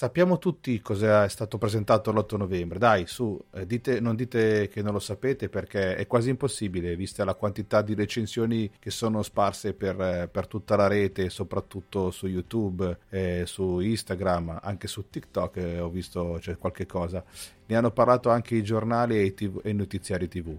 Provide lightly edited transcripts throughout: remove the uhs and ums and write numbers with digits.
Sappiamo tutti cosa è stato presentato l'8 novembre, dai, su, non dite che non lo sapete, perché è quasi impossibile, vista la quantità di recensioni che sono sparse per tutta la rete, soprattutto su YouTube, su Instagram, anche su TikTok, ho visto c'è qualche cosa. Ne hanno parlato anche i giornali e i notiziari TV.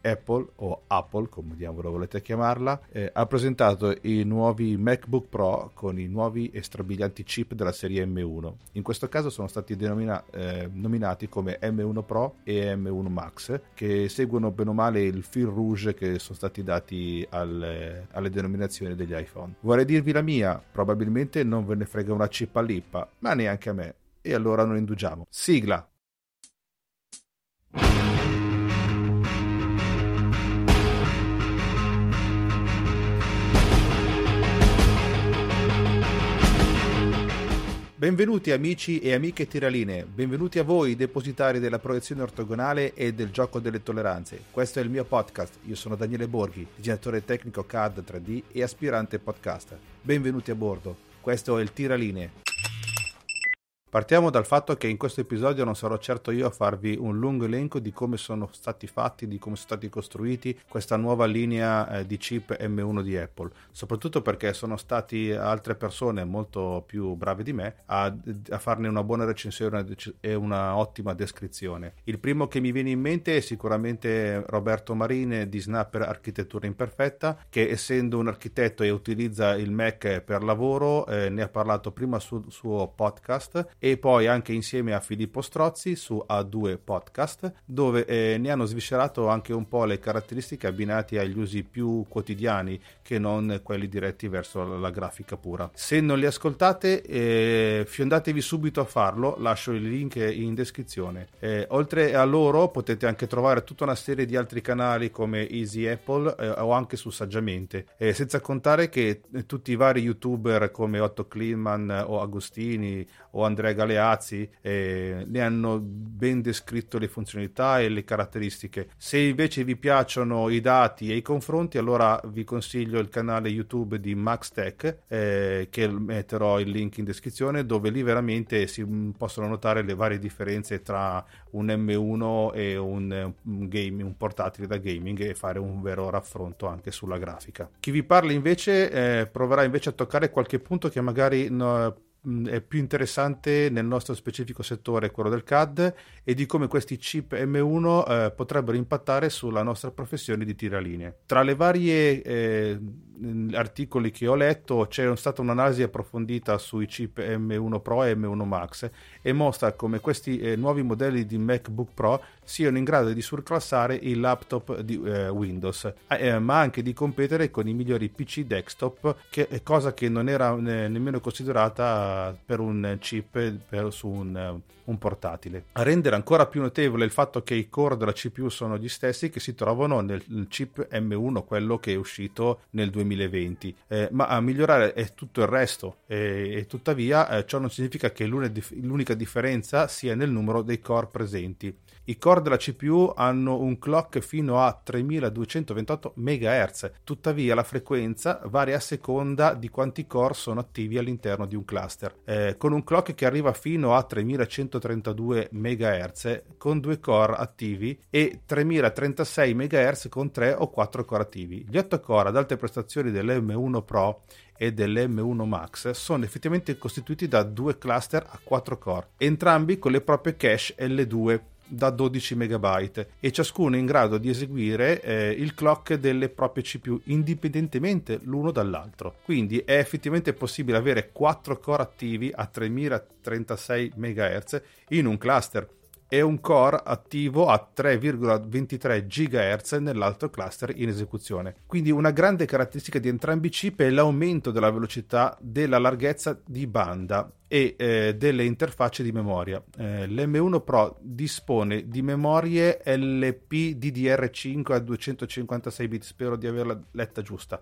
Apple, o Apple, come diavolo volete chiamarla, ha presentato i nuovi MacBook Pro con i nuovi e strabilianti chip della serie M1. In questo caso sono stati nominati come M1 Pro e M1 Max, che seguono bene o male il fil rouge che sono stati dati alle denominazioni degli iPhone. Vorrei dirvi la mia, probabilmente non ve ne frega una cippa-lippa, ma neanche a me. E allora non indugiamo. Sigla! Benvenuti amici e amiche tiraline, benvenuti a voi depositari della proiezione ortogonale e del gioco delle tolleranze. Questo è il mio podcast, io sono Daniele Borghi, disegnatore tecnico CAD 3D e aspirante podcaster. Benvenuti a bordo, questo è il Tiraline. Partiamo dal fatto che in questo episodio non sarò certo io a farvi un lungo elenco di come sono stati fatti, di come sono stati costruiti questa nuova linea di chip M1 di Apple, soprattutto perché sono stati altre persone molto più brave di me a farne una buona recensione e una ottima descrizione. Il primo che mi viene in mente è sicuramente Roberto Marin di Snapper Architettura Imperfetta, che essendo un architetto e utilizza il Mac per lavoro, ne ha parlato prima sul suo podcast e poi anche insieme a Filippo Strozzi su A2 Podcast, dove ne hanno sviscerato anche un po' le caratteristiche abbinate agli usi più quotidiani che non quelli diretti verso la grafica pura. Se non li ascoltate, fiondatevi subito a farlo, lascio il link in descrizione. Oltre a loro potete anche trovare tutta una serie di altri canali come Easy Apple o anche su Saggiamente, senza contare che tutti i vari youtuber come Otto Kleinman o Agostini o Andrea Galeazzi ne hanno ben descritto le funzionalità e le caratteristiche. Se invece vi piacciono i dati e i confronti, allora vi consiglio il canale YouTube di Max Tech, che metterò il link in descrizione, dove lì veramente si possono notare le varie differenze tra un M1 e un portatile da gaming, e fare un vero raffronto anche sulla grafica. Chi vi parla invece proverà invece a toccare qualche punto che magari è più interessante nel nostro specifico settore, quello del CAD, e di come questi chip M1 potrebbero impattare sulla nostra professione di tiralinee. Tra le varie articoli che ho letto c'è stata un'analisi approfondita sui chip M1 Pro e M1 Max, e mostra come questi nuovi modelli di MacBook Pro siano in grado di surclassare i laptop di Windows, ma anche di competere con i migliori PC desktop, che è cosa che non era nemmeno considerata per un chip su un portatile. A rendere ancora più notevole il fatto che i core della CPU sono gli stessi che si trovano nel chip M1, quello che è uscito nel 2020, ma a migliorare è tutto il resto, e tuttavia ciò non significa che l'unica differenza sia nel numero dei core presenti. I core della CPU hanno un clock fino a 3228 MHz, tuttavia la frequenza varia a seconda di quanti core sono attivi all'interno di un cluster, con un clock che arriva fino a 3132 MHz con 2 core attivi e 3036 MHz con 3 o 4 core attivi. Gli 8 core ad alte prestazioni dell'M1 Pro e dell'M1 Max sono effettivamente costituiti da 2 cluster a 4 core, entrambi con le proprie cache L2 da 12 MB, e ciascuno in grado di eseguire il clock delle proprie CPU indipendentemente l'uno dall'altro. Quindi è effettivamente possibile avere 4 core attivi a 3036 MHz in un cluster e un core attivo a 3,23 GHz nell'altro cluster in esecuzione. Quindi una grande caratteristica di entrambi i chip è l'aumento della velocità della larghezza di banda e delle interfacce di memoria. L'M1 Pro dispone di memorie LPDDR5 a 256 bit, spero di averla letta giusta,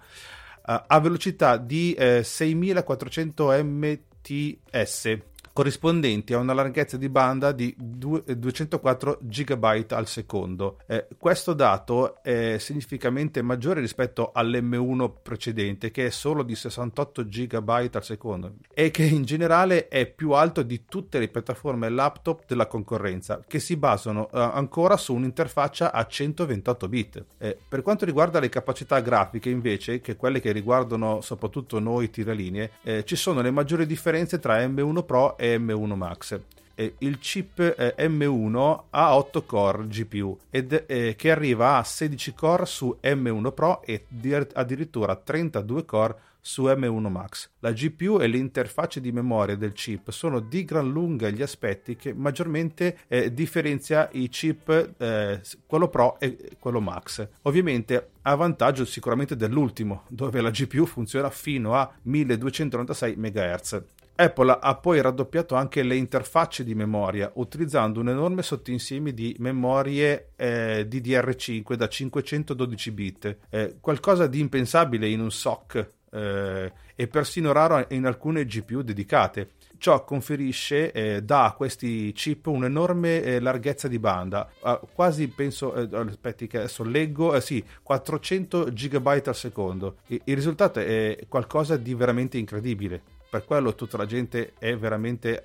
a velocità di 6400 MTS, corrispondenti a una larghezza di banda di 204 GB al secondo. Questo dato è significativamente maggiore rispetto all'M1 precedente, che è solo di 68 GB al secondo, e che in generale è più alto di tutte le piattaforme laptop della concorrenza, che si basano ancora su un'interfaccia a 128 bit. Per quanto riguarda le capacità grafiche, invece, che quelle che riguardano soprattutto noi tiralinee, ci sono le maggiori differenze tra M1 Pro e M1 Max. Il chip M1 ha 8 core GPU che arriva a 16 core su M1 Pro e addirittura 32 core su M1 Max. La GPU e le interfacce di memoria del chip sono di gran lunga gli aspetti che maggiormente differenzia i chip, quello Pro e quello Max, ovviamente a vantaggio sicuramente dell'ultimo, dove la GPU funziona fino a 1296 MHz. Apple ha poi raddoppiato anche le interfacce di memoria, utilizzando un enorme sottoinsieme di memorie DDR5 da 512 bit, qualcosa di impensabile in un SoC e persino raro in alcune GPU dedicate. Ciò conferisce, dà a questi chip un'enorme larghezza di banda, quasi, penso, 400 GB al secondo. Il risultato è qualcosa di veramente incredibile. Per quello tutta la gente è veramente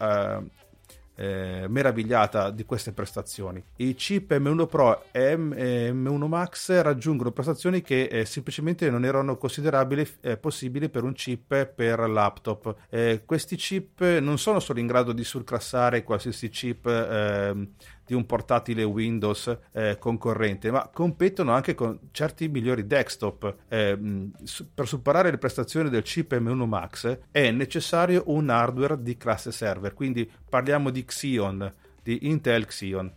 meravigliata di queste prestazioni. I chip M1 Pro e M1 Max raggiungono prestazioni che semplicemente non erano considerabili possibili per un chip per laptop. Questi chip non sono solo in grado di surclassare qualsiasi chip di un portatile Windows concorrente, ma competono anche con certi migliori desktop. Per superare le prestazioni del chip M1 Max è necessario un hardware di classe server, quindi parliamo di Xeon, di Intel Xeon.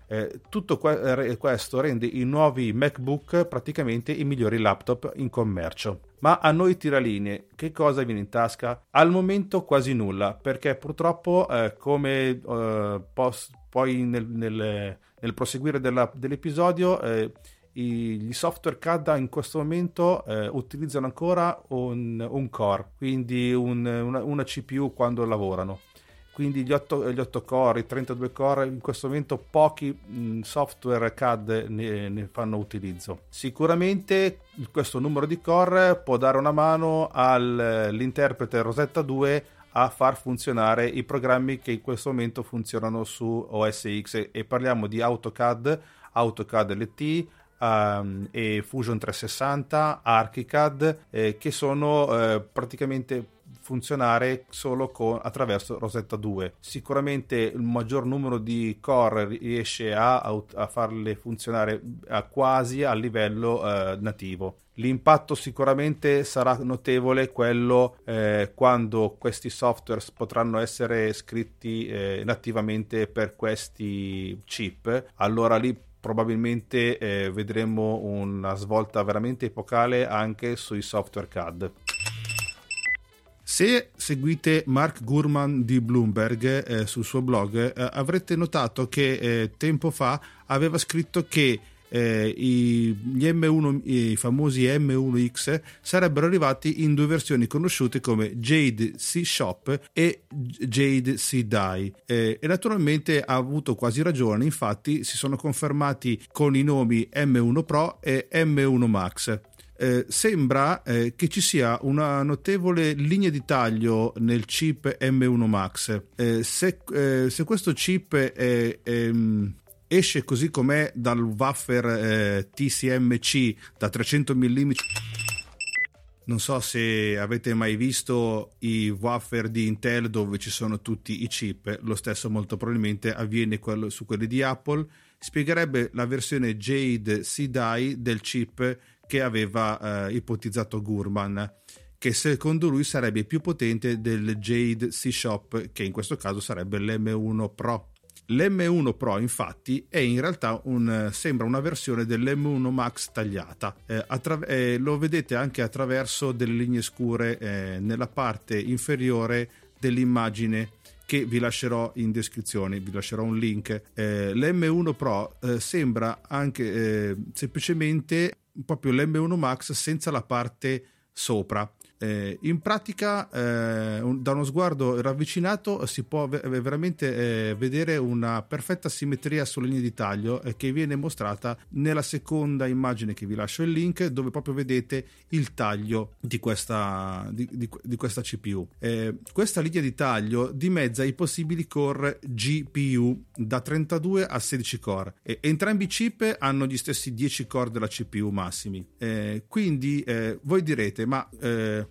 Tutto questo rende i nuovi MacBook praticamente i migliori laptop in commercio. Ma a noi tiralinee che cosa viene in tasca? Al momento quasi nulla, perché purtroppo come poi nel proseguire dell'episodio gli software CAD in questo momento utilizzano ancora un core, quindi una CPU quando lavorano. Quindi gli 8 core, i 32 core, in questo momento pochi software CAD ne fanno utilizzo. Sicuramente questo numero di core può dare una mano all'interprete Rosetta 2 a far funzionare i programmi che in questo momento funzionano su OS X, e parliamo di AutoCAD, AutoCAD LT, e Fusion 360, ArchiCAD, che sono praticamente funzionare solo attraverso Rosetta 2. Sicuramente il maggior numero di core riesce a farle funzionare quasi a livello nativo. L'impatto sicuramente sarà notevole quello quando questi software potranno essere scritti nativamente per questi chip. Allora lì probabilmente vedremo una svolta veramente epocale anche sui software CAD. Se seguite Mark Gurman di Bloomberg sul suo blog, avrete notato che tempo fa aveva scritto che i famosi M1X sarebbero arrivati in due versioni conosciute come Jade Sea Shop e Jade Sea Dye, e naturalmente ha avuto quasi ragione. Infatti si sono confermati con i nomi M1 Pro e M1 Max. Sembra che ci sia una notevole linea di taglio nel chip M1 Max. Se questo chip esce così com'è dal wafer TSMC da 300 mm, non so se avete mai visto i wafer di Intel dove ci sono tutti i chip, lo stesso molto probabilmente avviene su quelli di Apple, spiegherebbe la versione Jade Sea Dye del chip che aveva ipotizzato Gurman, che secondo lui sarebbe più potente del Jade Sea Shop, che in questo caso sarebbe l'M1 Pro. L'M1 Pro infatti è in realtà sembra una versione dell'M1 Max tagliata, lo vedete anche attraverso delle linee scure nella parte inferiore dell'immagine, che vi lascerò in descrizione, vi lascerò un link. L'M1 Pro sembra anche semplicemente proprio l'M1 Max senza la parte sopra, In pratica da uno sguardo ravvicinato si può veramente vedere una perfetta simmetria sulle linee di taglio che viene mostrata nella seconda immagine, che vi lascio il link, dove proprio vedete il taglio di questa CPU. Questa linea di taglio dimezza i possibili core GPU da 32 a 16 core, e entrambi i chip hanno gli stessi 10 core della CPU massimi. Quindi voi direte, ma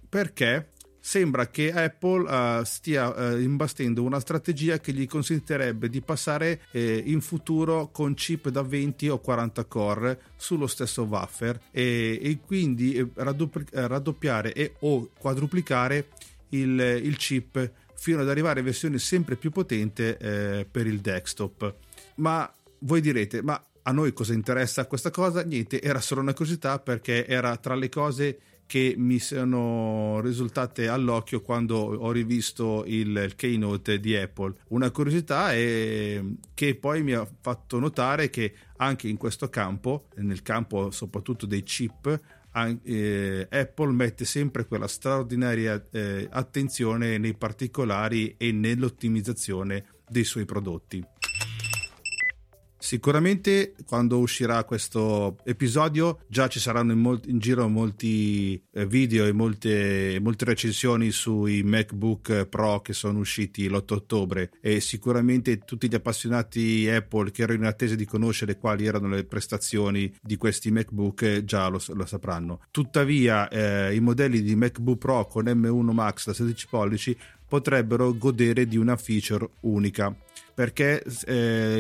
perché? Sembra che Apple stia imbastendo una strategia che gli consentirebbe di passare in futuro con chip da 20 o 40 core sullo stesso wafer, e quindi raddoppiare o quadruplicare il chip fino ad arrivare a versioni sempre più potente per il desktop. Ma voi direte, ma a noi cosa interessa questa cosa? Niente, era solo una curiosità, perché era tra le cose che mi sono risultate all'occhio quando ho rivisto il keynote di Apple. Una curiosità è che poi mi ha fatto notare che anche in questo campo, nel campo soprattutto dei chip, Apple mette sempre quella straordinaria attenzione nei particolari e nell'ottimizzazione dei suoi prodotti. Sicuramente quando uscirà questo episodio già ci saranno in giro molti video e molte recensioni sui MacBook Pro che sono usciti l'8 ottobre, e sicuramente tutti gli appassionati Apple che erano in attesa di conoscere quali erano le prestazioni di questi MacBook già lo sapranno. Tuttavia i modelli di MacBook Pro con M1 Max da 16 pollici potrebbero godere di una feature unica, perché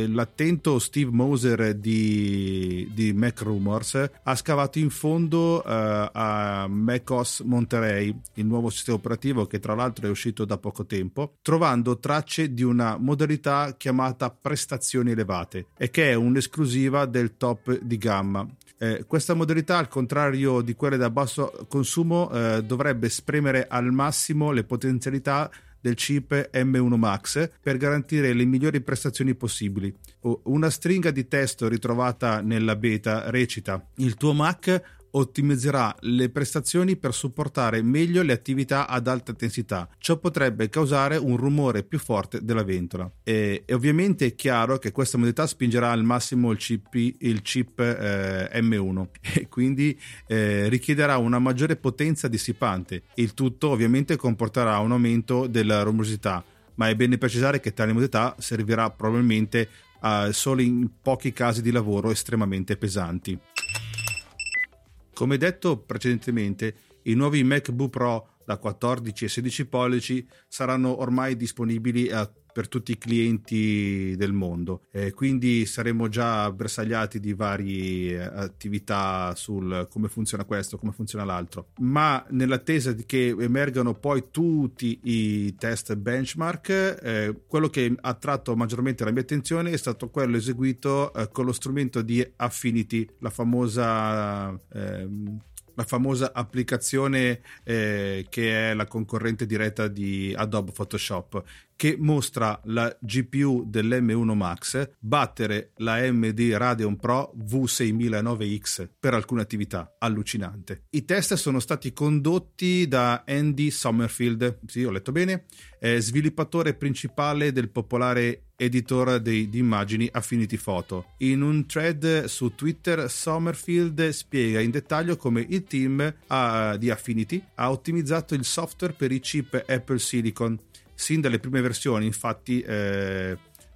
l'attento Steve Moser di Mac Rumors ha scavato in fondo a macOS Monterey, il nuovo sistema operativo che tra l'altro è uscito da poco tempo, trovando tracce di una modalità chiamata prestazioni elevate, e che è un'esclusiva del top di gamma. Questa modalità, al contrario di quelle da basso consumo, dovrebbe spremere al massimo le potenzialità del chip M1 Max per garantire le migliori prestazioni possibili. Una stringa di testo ritrovata nella beta recita: il tuo Mac ottimizzerà le prestazioni per supportare meglio le attività ad alta intensità. Ciò potrebbe causare un rumore più forte della ventola. E ovviamente è chiaro che questa modalità spingerà al massimo il chip M1 e quindi richiederà una maggiore potenza dissipante. Il tutto ovviamente comporterà un aumento della rumorosità, ma è bene precisare che tale modalità servirà probabilmente solo in pochi casi di lavoro estremamente pesanti. Come detto precedentemente, i nuovi MacBook Pro da 14 e 16 pollici saranno ormai disponibili per tutti i clienti del mondo, quindi saremo già bersagliati di varie attività sul come funziona questo, come funziona l'altro. Ma nell'attesa che emergano poi tutti i test benchmark, quello che ha attratto maggiormente la mia attenzione è stato quello eseguito con lo strumento di Affinity, la famosa applicazione che è la concorrente diretta di Adobe Photoshop, che mostra la GPU dell'M1 Max battere la AMD Radeon Pro V6009X per alcune attività. Allucinante. I test sono stati condotti da Andy Sommerfield, sì, ho letto bene, sviluppatore principale del popolare editor di immagini Affinity Photo. In un thread su Twitter, Sommerfield spiega in dettaglio come il team di Affinity ha ottimizzato il software per i chip Apple Silicon sin dalle prime versioni. Infatti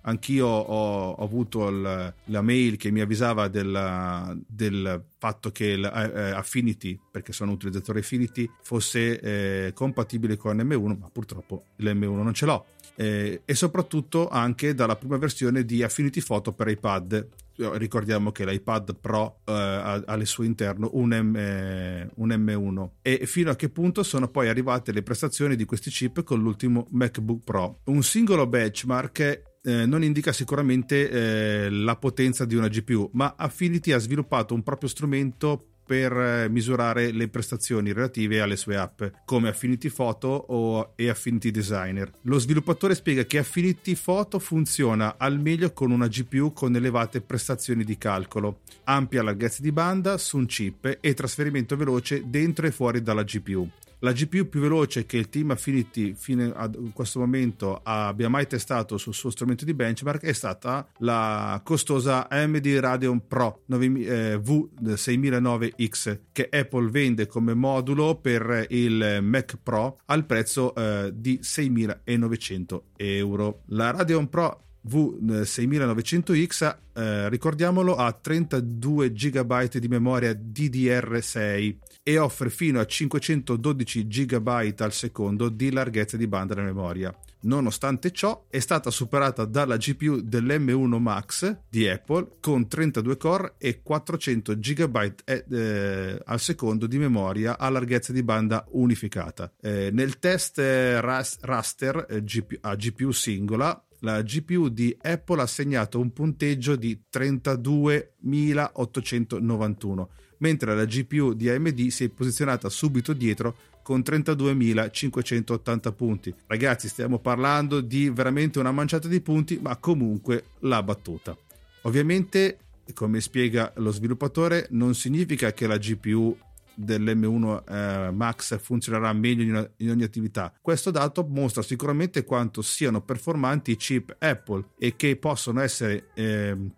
anch'io ho avuto la mail che mi avvisava del fatto che Affinity, perché sono un utilizzatore Affinity, fosse compatibile con M1, ma purtroppo l'M1 non ce l'ho, e soprattutto anche dalla prima versione di Affinity Photo per iPad. Ricordiamo che l'iPad Pro ha al suo interno un M1, e fino a che punto sono poi arrivate le prestazioni di questi chip con l'ultimo MacBook Pro. Un singolo benchmark non indica sicuramente la potenza di una GPU, ma Affinity ha sviluppato un proprio strumento per misurare le prestazioni relative alle sue app, come Affinity Photo e Affinity Designer. Lo sviluppatore spiega che Affinity Photo funziona al meglio con una GPU con elevate prestazioni di calcolo, ampia larghezza di banda su un chip e trasferimento veloce dentro e fuori dalla GPU. La GPU più veloce che il team Affinity fino a questo momento abbia mai testato sul suo strumento di benchmark è stata la costosa AMD Radeon Pro V6009X, che Apple vende come modulo per il Mac Pro al prezzo di €6.900. La Radeon Pro V6900X, ricordiamolo, ha 32 GB di memoria DDR6 e offre fino a 512 GB al secondo di larghezza di banda della memoria. Nonostante ciò, è stata superata dalla GPU dell'M1 Max di Apple con 32 core e 400 GB al secondo di memoria a larghezza di banda unificata. Nel test raster a GPU singola, la GPU di Apple ha segnato un punteggio di 32.891, mentre la GPU di AMD si è posizionata subito dietro con 32.580 punti. Ragazzi, stiamo parlando di veramente una manciata di punti, ma comunque l'ha battuta. Ovviamente, come spiega lo sviluppatore, non significa che la GPU dell'M1 Max funzionerà meglio in ogni attività. Questo dato mostra sicuramente quanto siano performanti i chip Apple e che possono essere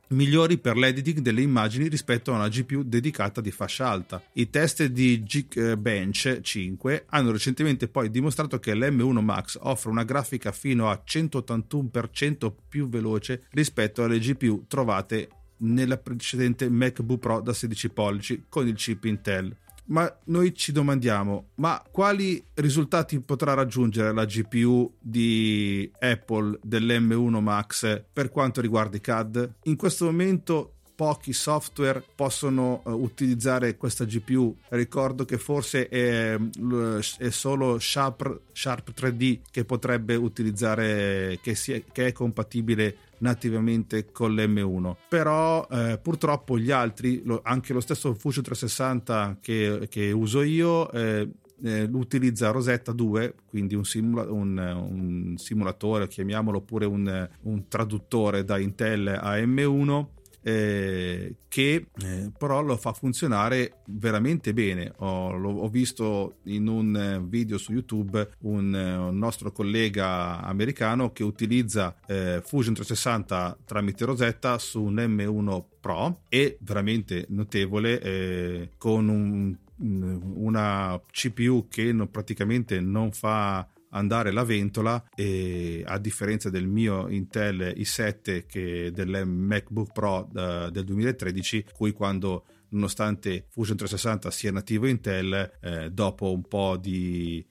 migliori per l'editing delle immagini rispetto a una GPU dedicata di fascia alta. I test di Geekbench 5 hanno recentemente poi dimostrato che l'M1 Max offre una grafica fino a 181% più veloce rispetto alle GPU trovate nella precedente MacBook Pro da 16 pollici con il chip Intel. Ma noi ci domandiamo, ma quali risultati potrà raggiungere la GPU di Apple dell'M1 Max per quanto riguarda i CAD? In questo momento pochi software possono utilizzare questa GPU. Ricordo che forse è solo Sharp 3D che potrebbe utilizzare, che è compatibile nativamente con l'M1, però purtroppo gli altri, anche lo stesso Fusion 360 che uso io, utilizza Rosetta 2, quindi un simulatore, chiamiamolo, oppure un traduttore da Intel a M1, che però lo fa funzionare veramente bene. Ho visto in un video su YouTube un nostro collega americano che utilizza Fusion 360 tramite Rosetta su un M1 Pro, è veramente notevole, con una CPU che praticamente non fa andare la ventola, e a differenza del mio Intel i7 che del MacBook Pro del 2013, cui quando, nonostante Fusion 360 sia nativo Intel, dopo un po' di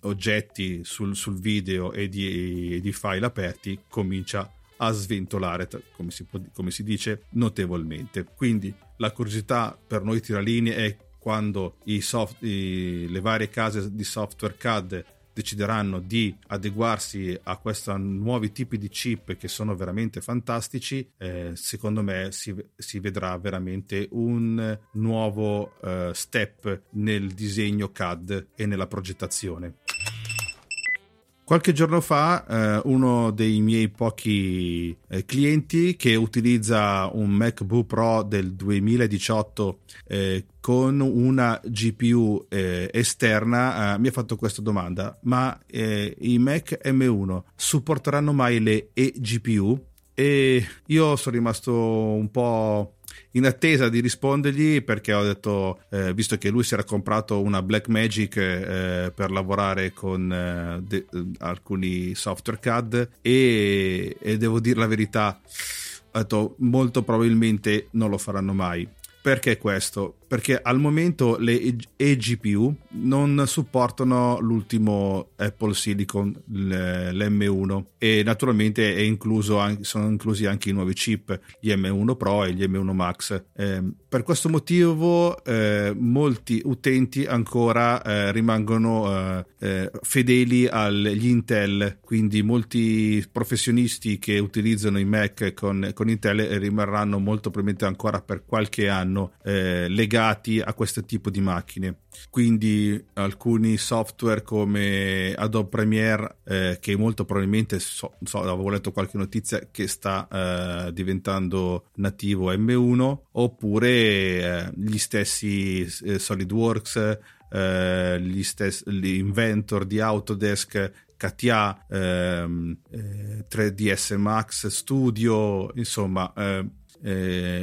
oggetti sul video e di file aperti, comincia a sventolare, come si dice, notevolmente. Quindi la curiosità per noi tiralinee è quando le varie case di software CAD decideranno di adeguarsi a questi nuovi tipi di chip che sono veramente fantastici. Secondo me si vedrà veramente un nuovo step nel disegno CAD e nella progettazione. Qualche giorno fa uno dei miei pochi clienti che utilizza un MacBook Pro del 2018 con una GPU esterna mi ha fatto questa domanda: ma i Mac M1 supporteranno mai le eGPU? E io sono rimasto un po' in attesa di rispondergli, perché ho detto, visto che lui si era comprato una Blackmagic per lavorare con alcuni software CAD, e devo dire la verità, ho detto molto probabilmente non lo faranno mai. Perché questo? Perché al momento le eGPU non supportano l'ultimo Apple Silicon, l'M1, e naturalmente sono inclusi anche i nuovi chip, gli M1 Pro e gli M1 Max. Per questo motivo molti utenti ancora rimangono fedeli agli Intel, quindi molti professionisti che utilizzano i Mac con Intel rimarranno molto probabilmente ancora per qualche anno legati a questo tipo di macchine. Quindi alcuni software come Adobe Premiere, che molto probabilmente, avevo letto qualche notizia che sta diventando nativo M1, oppure gli stessi SolidWorks, l'inventor di Autodesk, CATIA, 3ds Max Studio, insomma,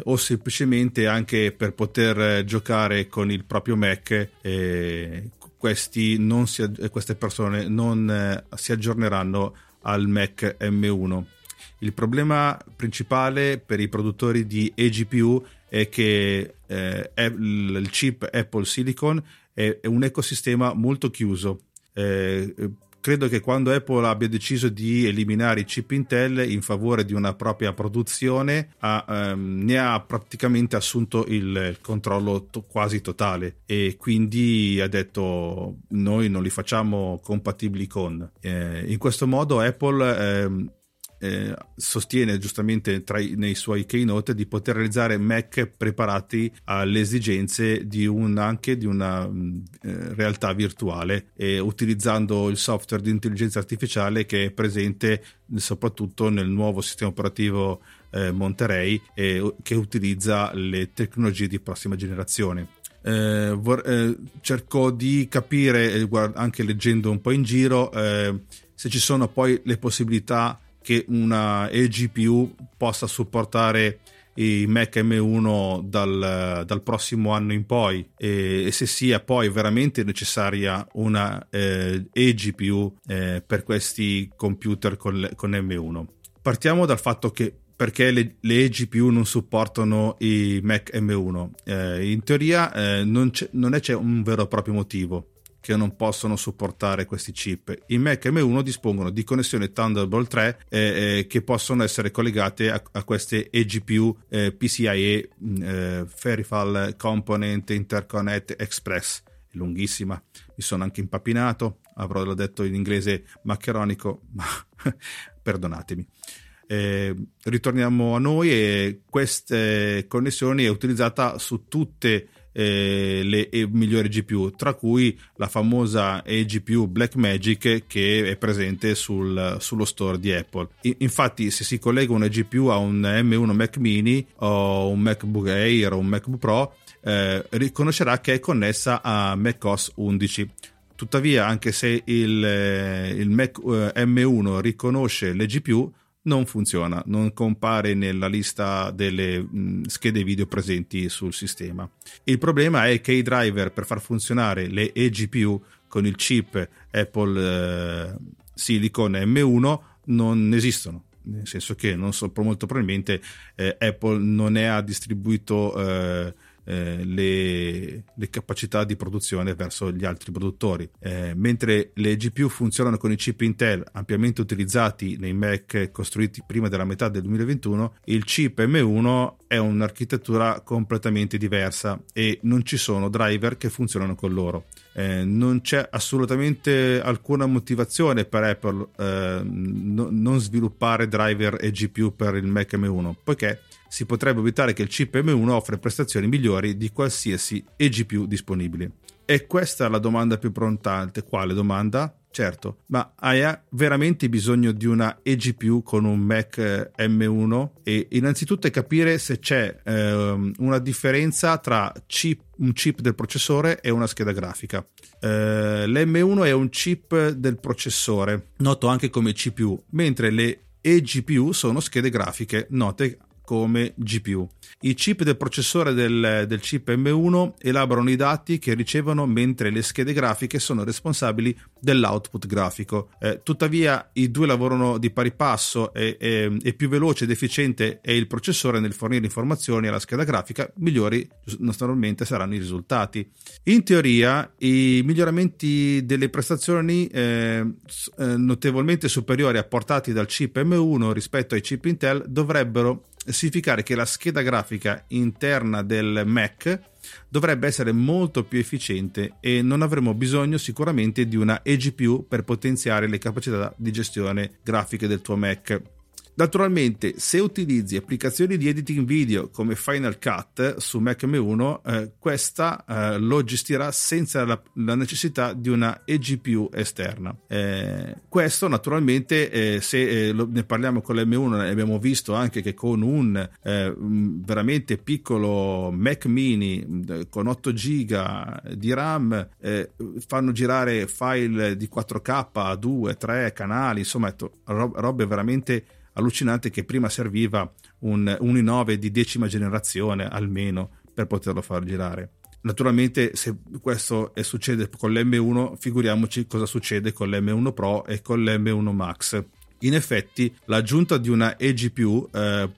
o semplicemente anche per poter giocare con il proprio Mac, queste persone non si aggiorneranno al Mac M1. Il problema principale per i produttori di eGPU è che il chip Apple Silicon è un ecosistema molto chiuso. Credo che quando Apple abbia deciso di eliminare i chip Intel in favore di una propria produzione, ne ha praticamente assunto il controllo quasi totale, e quindi ha detto noi non li facciamo compatibili con. In questo modo Apple sostiene giustamente nei suoi keynote di poter realizzare Mac preparati alle esigenze di una realtà virtuale, utilizzando il software di intelligenza artificiale che è presente soprattutto nel nuovo sistema operativo Monterey, che utilizza le tecnologie di prossima generazione. Cerco di capire, anche leggendo un po' in giro, se ci sono poi le possibilità che una eGPU possa supportare i Mac M1 dal prossimo anno in poi, e se sia poi veramente necessaria una eGPU per questi computer con M1. Partiamo dal fatto che perché le eGPU non supportano i Mac M1. In teoria non c'è un vero e proprio motivo che non possono supportare questi chip. I Mac M1 dispongono di connessione Thunderbolt 3 che possono essere collegate a queste eGPU PCIe Peripheral Component Interconnect Express. È lunghissima, mi sono anche impappinato, avrò detto in inglese maccheronico, ma perdonatemi. Ritorniamo a noi, e queste connessioni è utilizzata su tutte le migliori GPU, tra cui la famosa eGPU Blackmagic che è presente sullo store di Apple. Infatti, se si collega una GPU a un M1 Mac Mini o un MacBook Air o un MacBook Pro, riconoscerà che è connessa a macOS 11. Tuttavia, anche se il Mac M1 riconosce le GPU, non funziona, non compare nella lista delle schede video presenti sul sistema. Il problema è che i driver per far funzionare le eGPU con il chip Apple Silicon M1 non esistono, nel senso che molto probabilmente Apple non ha distribuito le capacità di produzione verso gli altri produttori, mentre le GPU funzionano con i chip Intel ampiamente utilizzati nei Mac costruiti prima della metà del 2021. Il chip M1 è un'architettura completamente diversa e non ci sono driver che funzionano con loro. Non c'è assolutamente alcuna motivazione per Apple non sviluppare driver e GPU per il Mac M1, poiché si potrebbe evitare che il chip M1 offre prestazioni migliori di qualsiasi eGPU disponibile. E questa è la domanda più prondante. Quale domanda? Certo, ma hai veramente bisogno di una eGPU con un Mac M1? E innanzitutto è capire se c'è una differenza tra un chip del processore e una scheda grafica. L'M1 è un chip del processore, noto anche come CPU, mentre le eGPU sono schede grafiche, note come GPU. I chip del processore del chip M1 elaborano i dati che ricevono, mentre le schede grafiche sono responsabili dell'output grafico. Tuttavia i due lavorano di pari passo, e più veloce ed efficiente è il processore nel fornire informazioni alla scheda grafica, migliori naturalmente saranno i risultati. In teoria i miglioramenti delle prestazioni notevolmente superiori apportati dal chip M1 rispetto ai chip Intel dovrebbero significare che la scheda grafica interna del Mac dovrebbe essere molto più efficiente, e non avremo bisogno sicuramente di una eGPU per potenziare le capacità di gestione grafiche del tuo Mac. Naturalmente, se utilizzi applicazioni di editing video come Final Cut su Mac M1, questa lo gestirà senza la necessità di una eGPU esterna. Questo naturalmente, se ne parliamo con l'M1, abbiamo visto anche che con un veramente piccolo Mac Mini con 8 GB di RAM fanno girare file di 4K, 2, 3 canali, insomma robe veramente allucinante, che prima serviva un i9 di 10ª generazione almeno per poterlo far girare. Naturalmente, se questo succede con l'M1, figuriamoci cosa succede con l'M1 Pro e con l'M1 Max. In effetti, l'aggiunta di una eGPU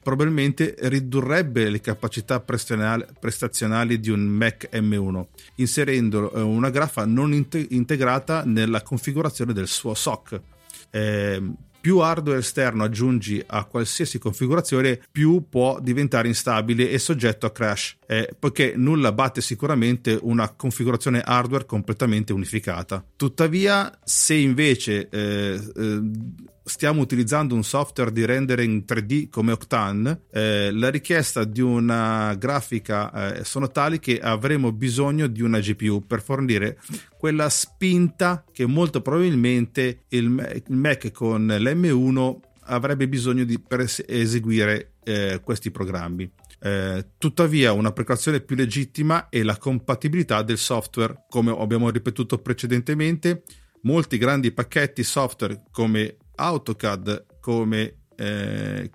probabilmente ridurrebbe le capacità prestazionali di un Mac M1, inserendo una graffa non integrata nella configurazione del suo SoC. Più hardware esterno aggiungi a qualsiasi configurazione, più può diventare instabile e soggetto a crash, poiché nulla batte sicuramente una configurazione hardware completamente unificata. Tuttavia, se invece stiamo utilizzando un software di rendering 3D come Octane, la richiesta di una grafica sono tali che avremo bisogno di una GPU per fornire quella spinta che molto probabilmente il Mac con l'M1 avrebbe bisogno per eseguire questi programmi. Tuttavia, una precauzione più legittima è la compatibilità del software. Come abbiamo ripetuto precedentemente, molti grandi pacchetti software come AutoCAD, come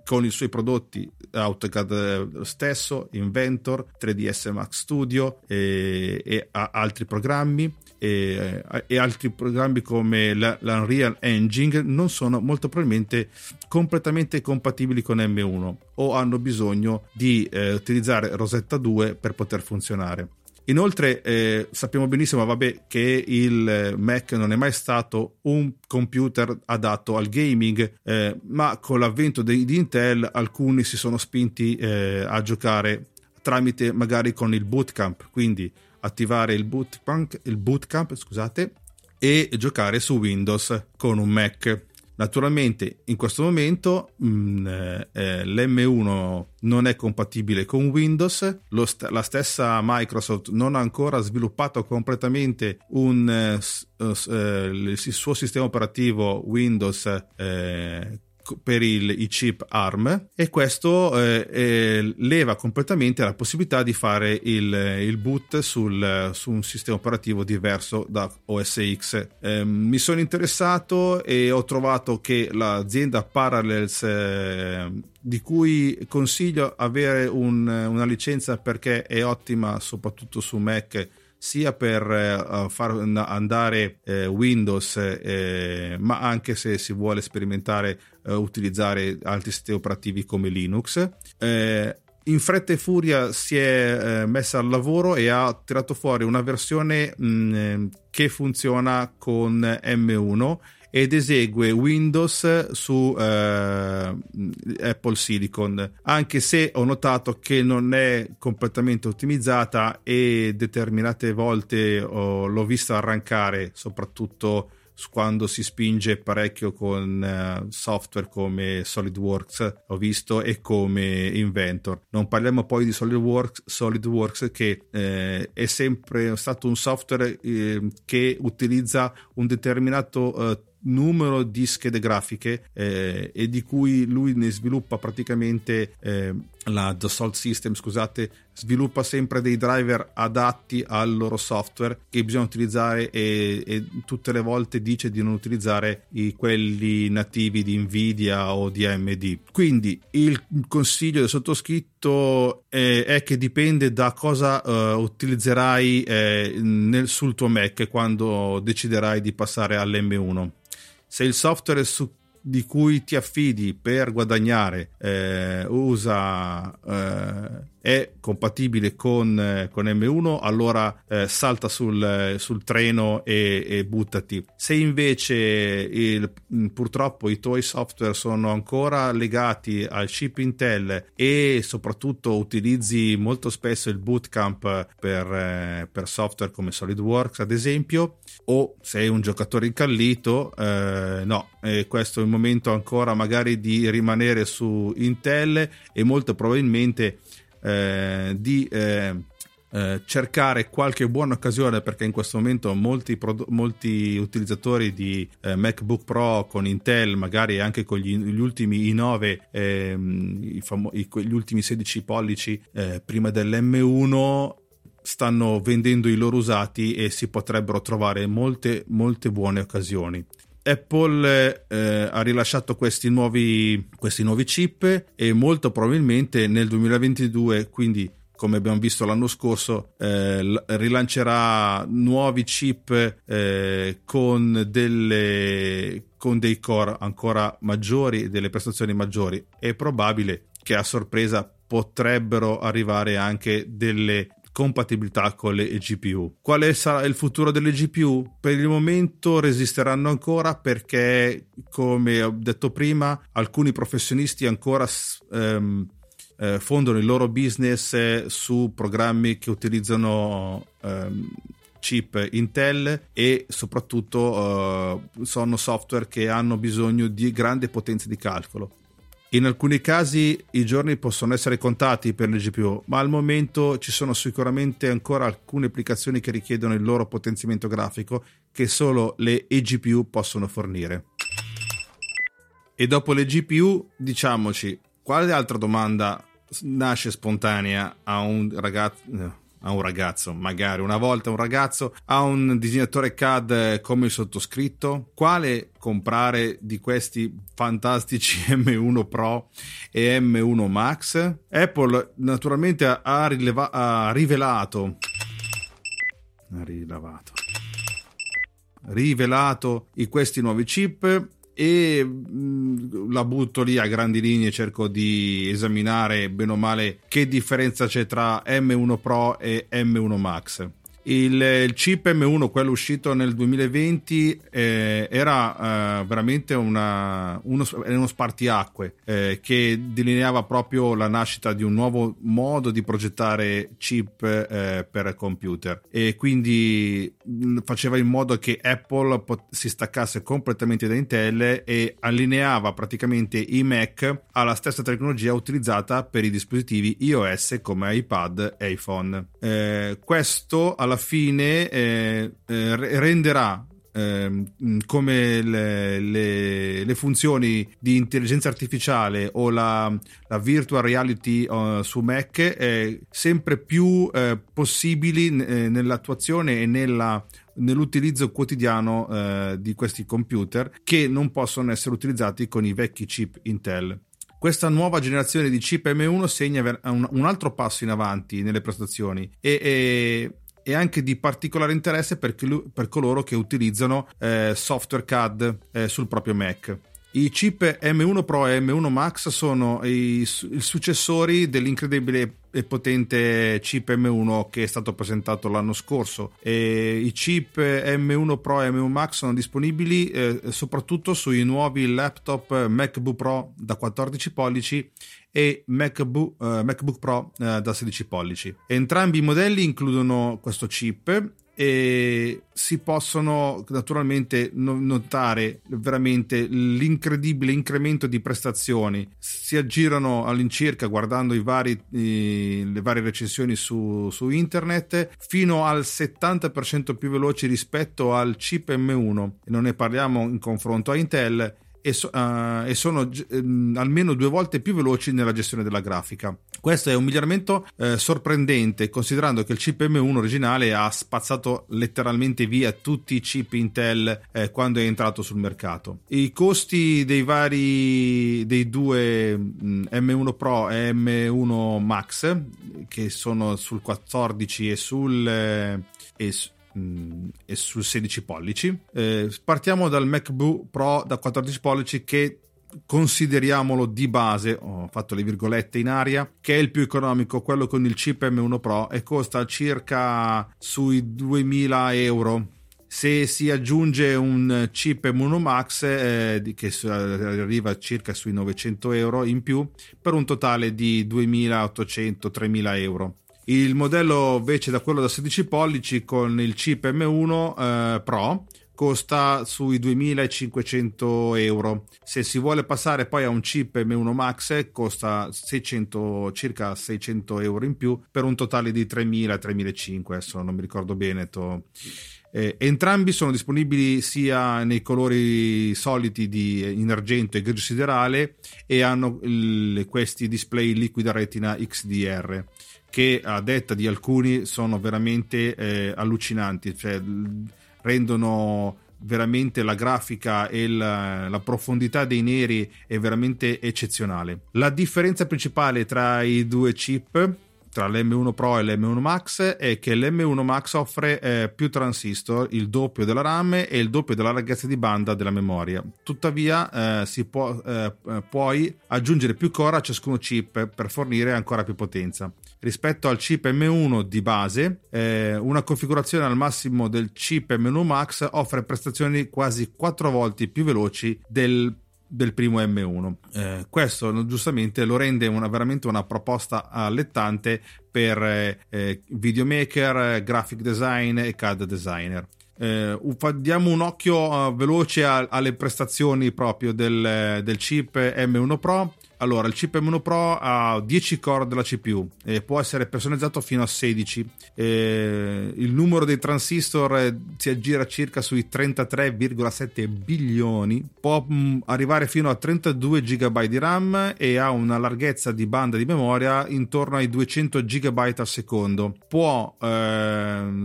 con i suoi prodotti AutoCAD stesso, Inventor, 3ds Max Studio e altri programmi e altri programmi come l'Unreal Engine non sono molto probabilmente completamente compatibili con M1, o hanno bisogno di utilizzare Rosetta 2 per poter funzionare. Inoltre sappiamo benissimo che il Mac non è mai stato un computer adatto al gaming, ma con l'avvento di Intel alcuni si sono spinti a giocare tramite magari con il bootcamp, quindi attivare il bootcamp, e giocare su Windows con un Mac. Naturalmente in questo momento l'M1 non è compatibile con Windows, la stessa Microsoft non ha ancora sviluppato completamente il suo sistema operativo Windows per i chip ARM, e questo leva completamente la possibilità di fare il boot su un sistema operativo diverso da OS X. Mi sono interessato e ho trovato che l'azienda Parallels, di cui consiglio avere una licenza perché è ottima soprattutto su Mac, sia per far andare Windows, ma anche se si vuole sperimentare utilizzare altri sistemi operativi come Linux. In fretta e furia si è messa al lavoro e ha tirato fuori una versione che funziona con M1 ed esegue Windows su Apple Silicon, anche se ho notato che non è completamente ottimizzata e determinate volte l'ho vista arrancare, soprattutto quando si spinge parecchio con software come SolidWorks, ho visto, e come Inventor. Non parliamo poi di SolidWorks che è sempre stato un software che utilizza un determinato numero di schede grafiche e di cui lui ne sviluppa praticamente la Dassault System, sviluppa sempre dei driver adatti al loro software che bisogna utilizzare, e tutte le volte dice di non utilizzare quelli nativi di Nvidia o di AMD. Quindi il consiglio del sottoscritto è che dipende da cosa utilizzerai sul tuo Mac quando deciderai di passare all'M1. Se il software di cui ti affidi per guadagnare usa è compatibile con M1, allora salta sul treno e buttati. Se invece purtroppo i tuoi software sono ancora legati al chip Intel e soprattutto utilizzi molto spesso il bootcamp per software come SolidWorks ad esempio, o sei un giocatore incallito, questo è il momento ancora magari di rimanere su Intel e molto probabilmente cercare qualche buona occasione, perché in questo momento molti utilizzatori di MacBook Pro con Intel, magari anche con gli ultimi i9, gli ultimi 16 pollici prima dell'M1, stanno vendendo i loro usati e si potrebbero trovare molte buone occasioni. Apple ha rilasciato questi nuovi chip e molto probabilmente nel 2022, quindi come abbiamo visto l'anno scorso, rilancerà nuovi chip con dei core ancora maggiori e delle prestazioni maggiori. È probabile che a sorpresa potrebbero arrivare anche delle compatibilità con le GPU. Quale sarà il futuro delle GPU? Per il momento resisteranno ancora perché, come ho detto prima, alcuni professionisti ancora fondano il loro business su programmi che utilizzano chip Intel e soprattutto sono software che hanno bisogno di grande potenza di calcolo. In alcuni casi i giorni possono essere contati per le GPU, ma al momento ci sono sicuramente ancora alcune applicazioni che richiedono il loro potenziamento grafico che solo le eGPU possono fornire. E dopo le GPU, diciamoci, quale altra domanda nasce spontanea a un ragazzo, magari una volta un ragazzo, a un disegnatore CAD come il sottoscritto? Quale comprare di questi fantastici M1 Pro e M1 Max? Apple naturalmente ha rivelato questi nuovi chip e la butto lì a grandi linee, cerco di esaminare bene o male che differenza c'è tra M1 Pro e M1 Max. Il chip M1, quello uscito nel 2020, era veramente uno spartiacque che delineava proprio la nascita di un nuovo modo di progettare chip per computer, e quindi faceva in modo che Apple si staccasse completamente da Intel e allineava praticamente i Mac alla stessa tecnologia utilizzata per i dispositivi iOS come iPad e iPhone. Questo alla fine renderà come le funzioni di intelligenza artificiale o la virtual reality su Mac sempre più possibili nell'attuazione e nell'utilizzo quotidiano di questi computer, che non possono essere utilizzati con i vecchi chip Intel. Questa nuova generazione di chip M1 segna un altro passo in avanti nelle prestazioni e anche di particolare interesse per coloro che utilizzano software CAD sul proprio Mac. I chip M1 Pro e M1 Max sono i successori dell'incredibile e potente chip M1 che è stato presentato l'anno scorso. E i chip M1 Pro e M1 Max sono disponibili soprattutto sui nuovi laptop MacBook Pro da 14 pollici e MacBook Pro da 16 pollici. Entrambi i modelli includono questo chip e si possono naturalmente notare veramente l'incredibile incremento di prestazioni. Si aggirano all'incirca, guardando le varie recensioni su internet, fino al 70% più veloci rispetto al chip M1, e non ne parliamo in confronto a Intel, e sono almeno 2 volte più veloci nella gestione della grafica. Questo è un miglioramento sorprendente, considerando che il chip M1 originale ha spazzato letteralmente via tutti i chip Intel quando è entrato sul mercato. I costi dei due M1 Pro e M1 Max, che sono sul 14 e sul 16 pollici. Partiamo dal MacBook Pro da 14 pollici, che consideriamolo di base, fatto le virgolette in aria, che è il più economico, quello con il chip M1 Pro, e costa circa sui 2.000 euro. Se si aggiunge un chip M1 Max che arriva circa sui 900 euro in più, per un totale di 2.800-3.000 euro. Il modello invece da quello da 16 pollici con il chip M1 Pro costa sui 2.500 euro. Se si vuole passare poi a un chip M1 Max costa circa 600 euro in più, per un totale di 3.000-3.500, adesso non mi ricordo bene. Entrambi sono disponibili sia nei colori soliti in argento e grigio siderale, e hanno questi display liquida retina XDR che, a detta di alcuni, sono veramente allucinanti, cioè rendono veramente la grafica e la profondità dei neri è veramente eccezionale. La differenza principale tra i due chip, tra l'M1 Pro e l'M1 Max, è che l'M1 Max offre più transistor, il doppio della RAM e il doppio della larghezza di banda della memoria. Tuttavia puoi aggiungere più core a ciascuno chip per fornire ancora più potenza. Rispetto al chip M1 di base, una configurazione al massimo del chip M1 Max offre prestazioni quasi 4 volte più veloci del primo M1. Questo giustamente lo rende veramente una proposta allettante per videomaker, graphic design e CAD designer. Diamo un occhio veloce alle prestazioni proprio del chip M1 Pro. Allora, il chip M1 Pro ha 10 core della CPU e può essere personalizzato fino a 16. Il numero dei transistor si aggira circa sui 33,7 bilioni. Può arrivare fino a 32 GB di RAM e ha una larghezza di banda di memoria intorno ai 200 GB al secondo. Può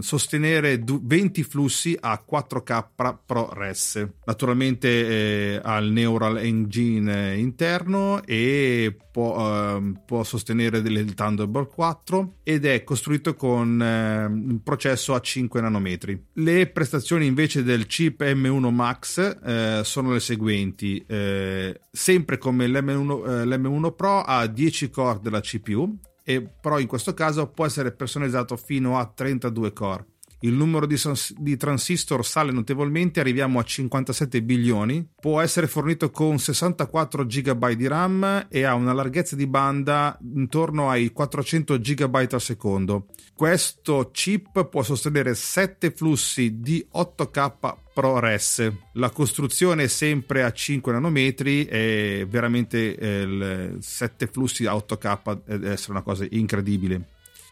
sostenere 20 flussi a 4K ProRes. Naturalmente ha il Neural Engine interno e può sostenere del Thunderbolt 4, ed è costruito con un processo a 5 nanometri. Le prestazioni invece del chip M1 Max sono le seguenti. Sempre come l'M1 Pro ha 10 core della CPU, e però in questo caso può essere personalizzato fino a 32 core. Il numero di transistor sale notevolmente, arriviamo a 57 bilioni, può essere fornito con 64 GB di RAM e ha una larghezza di banda intorno ai 400 GB al secondo. Questo chip può sostenere 7 flussi di 8K ProRes. La costruzione è sempre a 5 nanometri e veramente 7 flussi a 8K deve essere una cosa incredibile.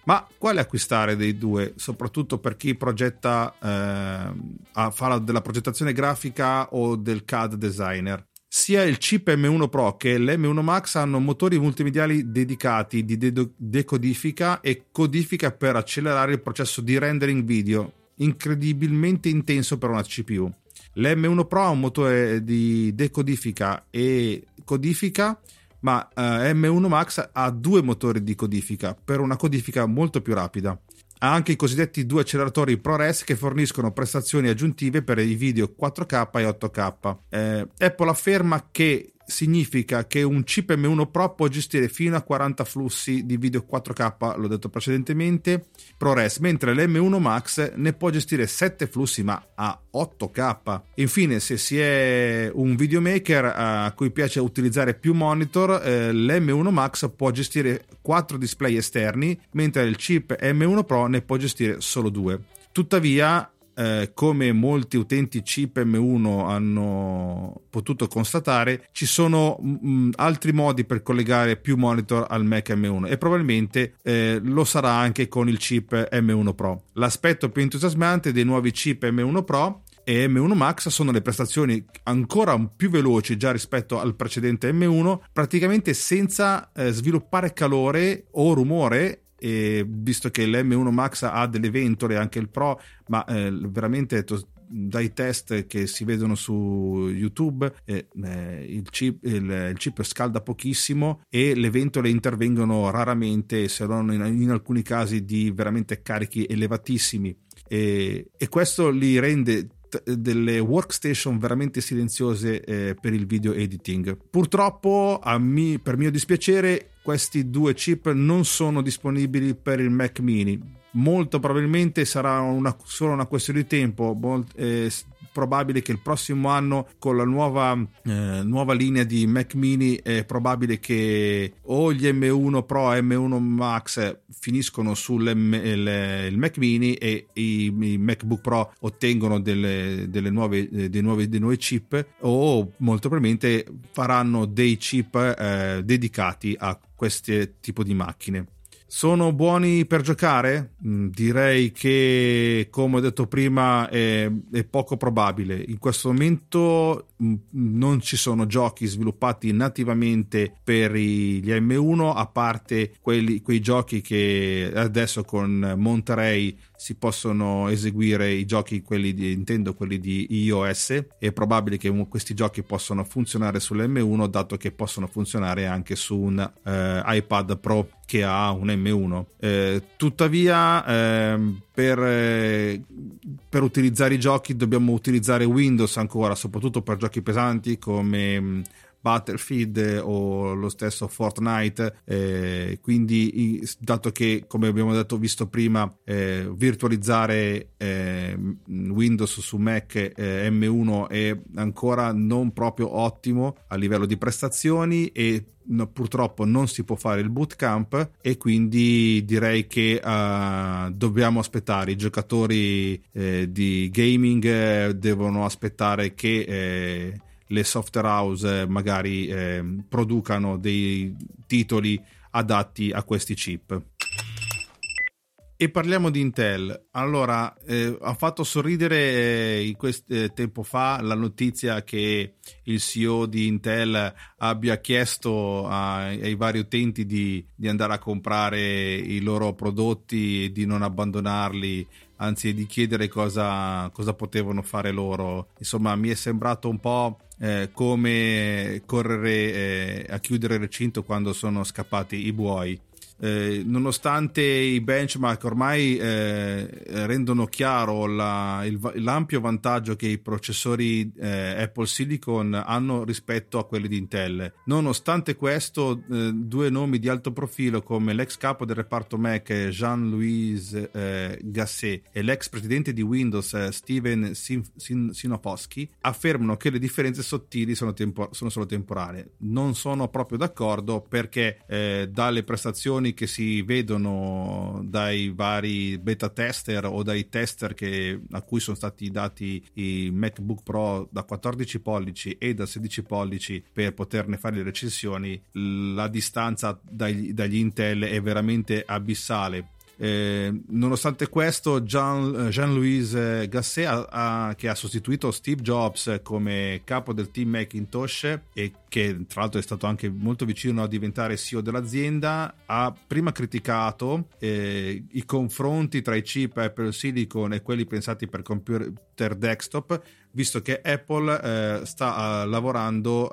Ma quale acquistare dei due, soprattutto per chi progetta fa della progettazione grafica o del CAD designer? Sia il chip M1 Pro che l'M1 Max hanno motori multimediali dedicati di decodifica e codifica per accelerare il processo di rendering video, incredibilmente intenso per una CPU. L'M1 Pro ha un motore di decodifica e codifica, ma M1 Max ha due motori di codifica per una codifica molto più rapida. Ha anche i cosiddetti due acceleratori ProRes che forniscono prestazioni aggiuntive per i video 4K e 8K. Apple afferma che significa che un chip M1 Pro può gestire fino a 40 flussi di video 4K, l'ho detto precedentemente, ProRes, mentre l'M1 Max ne può gestire 7 flussi ma a 8K. Infine, se si è un videomaker a cui piace utilizzare più monitor, l'M1 Max può gestire 4 display esterni, mentre il chip M1 Pro ne può gestire solo 2. Tuttavia, come molti utenti chip M1 hanno potuto constatare, ci sono altri modi per collegare più monitor al Mac M1, e probabilmente lo sarà anche con il chip M1 Pro. L'aspetto più entusiasmante dei nuovi chip M1 Pro e M1 Max sono le prestazioni ancora più veloci già rispetto al precedente M1, praticamente senza sviluppare calore o rumore. E visto che l'M1 Max ha delle ventole, anche il Pro, ma veramente dai test che si vedono su YouTube il chip scalda pochissimo e le ventole intervengono raramente, se non in alcuni casi di veramente carichi elevatissimi, e questo li rende delle workstation veramente silenziose per il video editing. Purtroppo, per mio dispiacere, questi due chip non sono disponibili per il Mac mini. Molto probabilmente sarà solo una questione di tempo. Probabile che il prossimo anno, con la nuova linea di Mac mini, è probabile che o gli M1 Pro e M1 Max finiscono sul Mac mini e i MacBook Pro ottengono dei nuovi chip, o molto probabilmente faranno dei chip dedicati a questo tipo di macchine. Sono buoni per giocare? Direi che, come ho detto prima, è poco probabile. In questo momento non ci sono giochi sviluppati nativamente per gli M1, a parte quei giochi che adesso con Monterey si possono eseguire, i giochi quelli di iOS. È probabile che questi giochi possano funzionare sull'M1, dato che possono funzionare anche su un iPad Pro che ha un M1. Tuttavia, per utilizzare i giochi dobbiamo utilizzare Windows ancora, soprattutto per giochi pesanti come Battlefield o lo stesso Fortnite, quindi, dato che, come abbiamo visto prima, virtualizzare Windows su Mac M1 è ancora non proprio ottimo a livello di prestazioni e purtroppo non si può fare il bootcamp, e quindi direi che dobbiamo aspettare. I giocatori di gaming devono aspettare che le software house magari producano dei titoli adatti a questi chip. E parliamo di Intel. Allora, ha fatto sorridere tempo fa la notizia che il CEO di Intel abbia chiesto ai vari utenti di andare a comprare i loro prodotti e di non abbandonarli, anzi di chiedere cosa potevano fare loro. Insomma, mi è sembrato un po' come correre a chiudere il recinto quando sono scappati i buoi. Nonostante i benchmark ormai rendono chiaro l'ampio vantaggio che i processori Apple Silicon hanno rispetto a quelli di Intel, nonostante questo due nomi di alto profilo come l'ex capo del reparto Mac Jean-Louis Gasset e l'ex presidente di Windows Steven Sinofsky affermano che le differenze sottili sono solo temporanee. Non sono proprio d'accordo, perché dalle prestazioni che si vedono dai vari beta tester o dai tester a cui sono stati dati i MacBook Pro da 14 pollici e da 16 pollici per poterne fare le recensioni, la distanza dagli Intel è veramente abissale. Nonostante questo, Jean-Louis Gasset, che ha sostituito Steve Jobs come capo del team Macintosh e che tra l'altro è stato anche molto vicino a diventare CEO dell'azienda, ha prima criticato i confronti tra i chip Apple Silicon e quelli pensati per computer desktop, visto che Apple sta lavorando,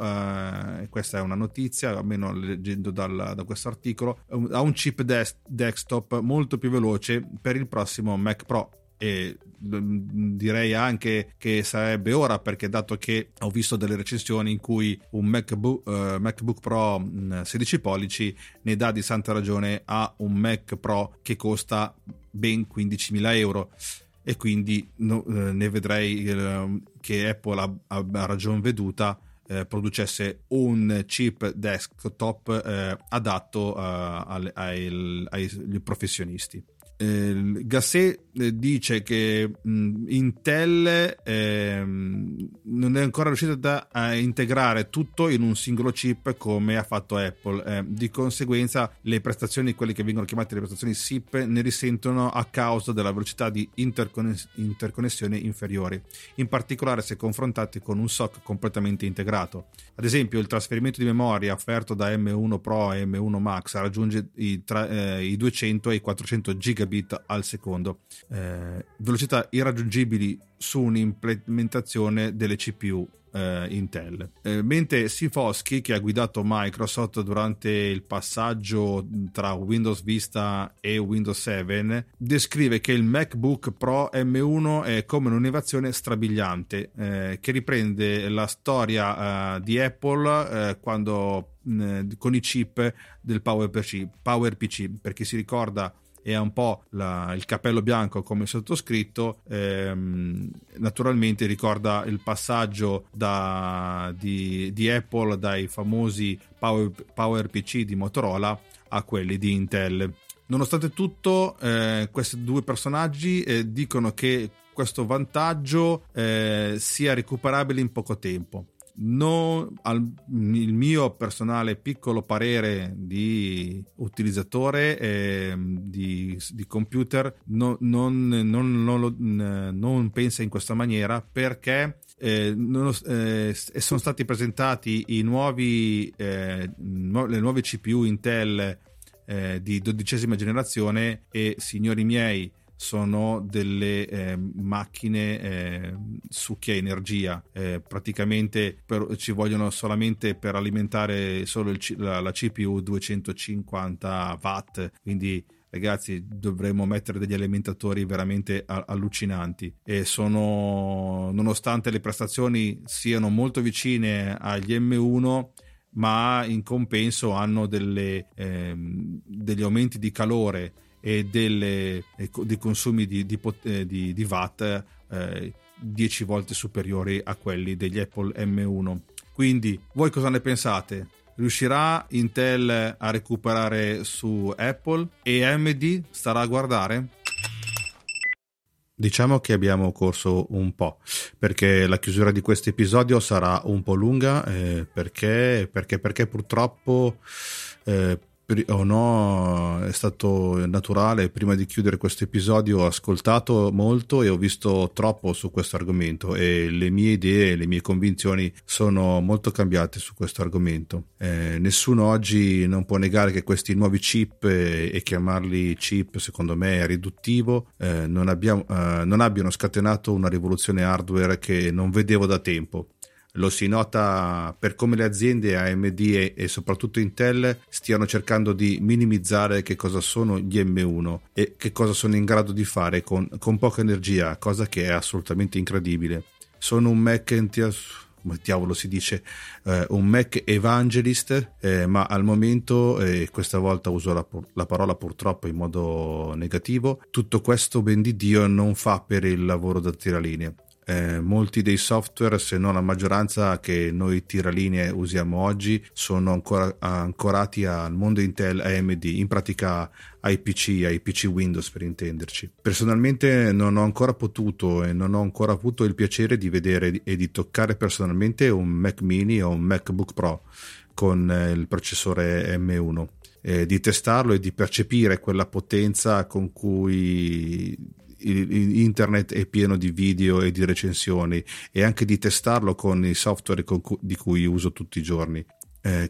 questa è una notizia, almeno leggendo da questo articolo, a un chip desktop molto più veloce per il prossimo Mac Pro. E direi anche che sarebbe ora, perché dato che ho visto delle recensioni in cui un MacBook Pro 16 pollici ne dà di santa ragione a un Mac Pro che costa ben 15.000 euro, e quindi ne vedrei che Apple a ragion veduta producesse un chip desktop adatto ai professionisti. Gasset dice che Intel non è ancora riuscita a integrare tutto in un singolo chip come ha fatto Apple, di conseguenza le prestazioni, quelle che vengono chiamate le prestazioni SIP, ne risentono a causa della velocità di interconnessione inferiore, in particolare se confrontati con un SoC completamente integrato. Ad esempio, il trasferimento di memoria offerto da M1 Pro e M1 Max raggiunge i 200 e i 400 gigabit al secondo, velocità irraggiungibili su un'implementazione delle CPU Intel. Mentre Sikorsky, che ha guidato Microsoft durante il passaggio tra Windows Vista e Windows 7, descrive che il MacBook Pro M1 è come un'innovazione strabiliante che riprende la storia di Apple quando con i chip del PowerPC, perché si ricorda, e ha un po' il capello bianco come sottoscritto, naturalmente ricorda il passaggio di Apple dai famosi PowerPC di Motorola a quelli di Intel. Nonostante tutto, questi due personaggi dicono che questo vantaggio sia recuperabile in poco tempo. Il mio personale piccolo parere di utilizzatore di computer non pensa in questa maniera, perché sono stati presentati le nuove CPU Intel di 12ª generazione e, signori miei, sono delle macchine succhia energia, praticamente ci vogliono solamente per alimentare solo la CPU 250 watt, quindi ragazzi dovremmo mettere degli alimentatori veramente allucinanti, e nonostante le prestazioni siano molto vicine agli M1, ma in compenso hanno degli aumenti di calore e dei consumi di watt 10 volte superiori a quelli degli Apple M1. Quindi voi cosa ne pensate? Riuscirà Intel a recuperare su Apple e AMD starà a guardare? Diciamo che abbiamo corso un po', perché la chiusura di questo episodio sarà un po' lunga, perché purtroppo o no, è stato naturale. Prima di chiudere questo episodio ho ascoltato molto e ho visto troppo su questo argomento, e le mie idee, le mie convinzioni sono molto cambiate su questo argomento. Nessuno oggi non può negare che questi nuovi chip, e chiamarli chip secondo me è riduttivo, non abbiano scatenato una rivoluzione hardware che non vedevo da tempo. Lo si nota per come le aziende AMD e soprattutto Intel stiano cercando di minimizzare che cosa sono gli M1 e che cosa sono in grado di fare con poca energia, cosa che è assolutamente incredibile. Sono un Mac un Mac evangelist, ma al momento, questa volta uso la parola purtroppo in modo negativo, tutto questo ben di Dio non fa per il lavoro da tiralinee. Molti dei software, se non la maggioranza, che noi tiralinee usiamo oggi sono ancora ancorati al mondo Intel AMD, in pratica ai PC, Windows per intenderci. Personalmente non ho ancora potuto e non ho ancora avuto il piacere di vedere e di toccare personalmente un Mac Mini o un MacBook Pro con il processore M1, di testarlo e di percepire quella potenza con cui internet è pieno di video e di recensioni, e anche di testarlo con i software di cui uso tutti i giorni.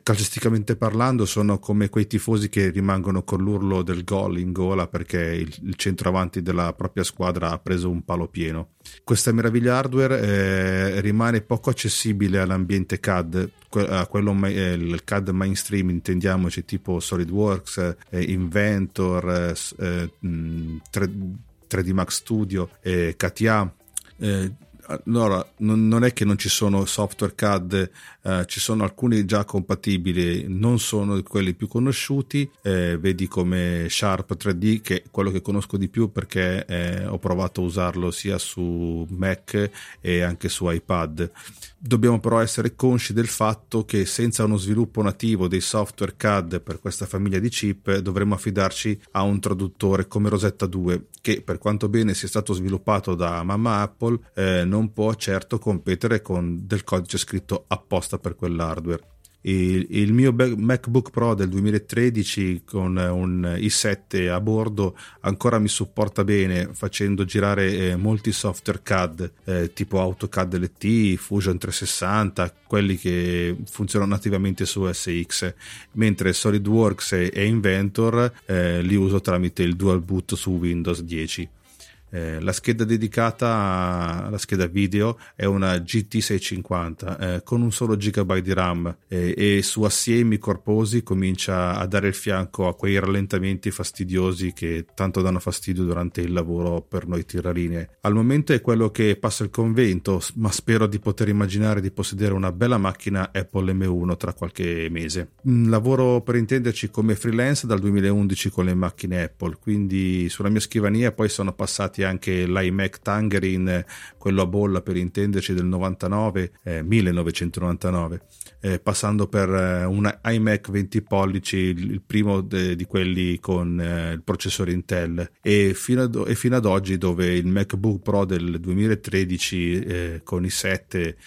Calcisticamente parlando sono come quei tifosi che rimangono con l'urlo del gol in gola perché il centravanti della propria squadra ha preso un palo pieno. Questa meraviglia hardware rimane poco accessibile all'ambiente CAD, a quello il CAD mainstream, intendiamoci, tipo SolidWorks, Inventor, 3D Max Studio, CATIA. Allora, non è che non ci sono software CAD, ci sono alcuni già compatibili, non sono quelli più conosciuti, vedi come Sharp 3D, che è quello che conosco di più perché ho provato a usarlo sia su Mac e anche su iPad. Dobbiamo però essere consci del fatto che senza uno sviluppo nativo dei software CAD per questa famiglia di chip dovremo affidarci a un traduttore come Rosetta 2, che per quanto bene sia stato sviluppato da mamma Apple, non può certo competere con del codice scritto apposta per quell'hardware. Il mio MacBook Pro del 2013 con un i7 a bordo ancora mi supporta bene facendo girare molti software CAD, tipo AutoCAD LT, Fusion 360, quelli che funzionano nativamente su SX, mentre SolidWorks e Inventor li uso tramite il Dual Boot su Windows 10. La scheda dedicata alla scheda video è una GT650 con un solo gigabyte di RAM e su assiemi corposi comincia a dare il fianco a quei rallentamenti fastidiosi che tanto danno fastidio durante il lavoro per noi tiralinee. Al momento è quello che passa il convento, ma spero di poter immaginare di possedere una bella macchina Apple M1 tra qualche mese. Lavoro, per intenderci, come freelance dal 2011 con le macchine Apple, quindi sulla mia scrivania poi sono passati anche l'iMac Tangerine, quello a bolla per intenderci, del 1999, passando per un iMac 20 pollici, il primo di quelli con il processore Intel, e fino ad oggi, dove il MacBook Pro del 2013 con i 7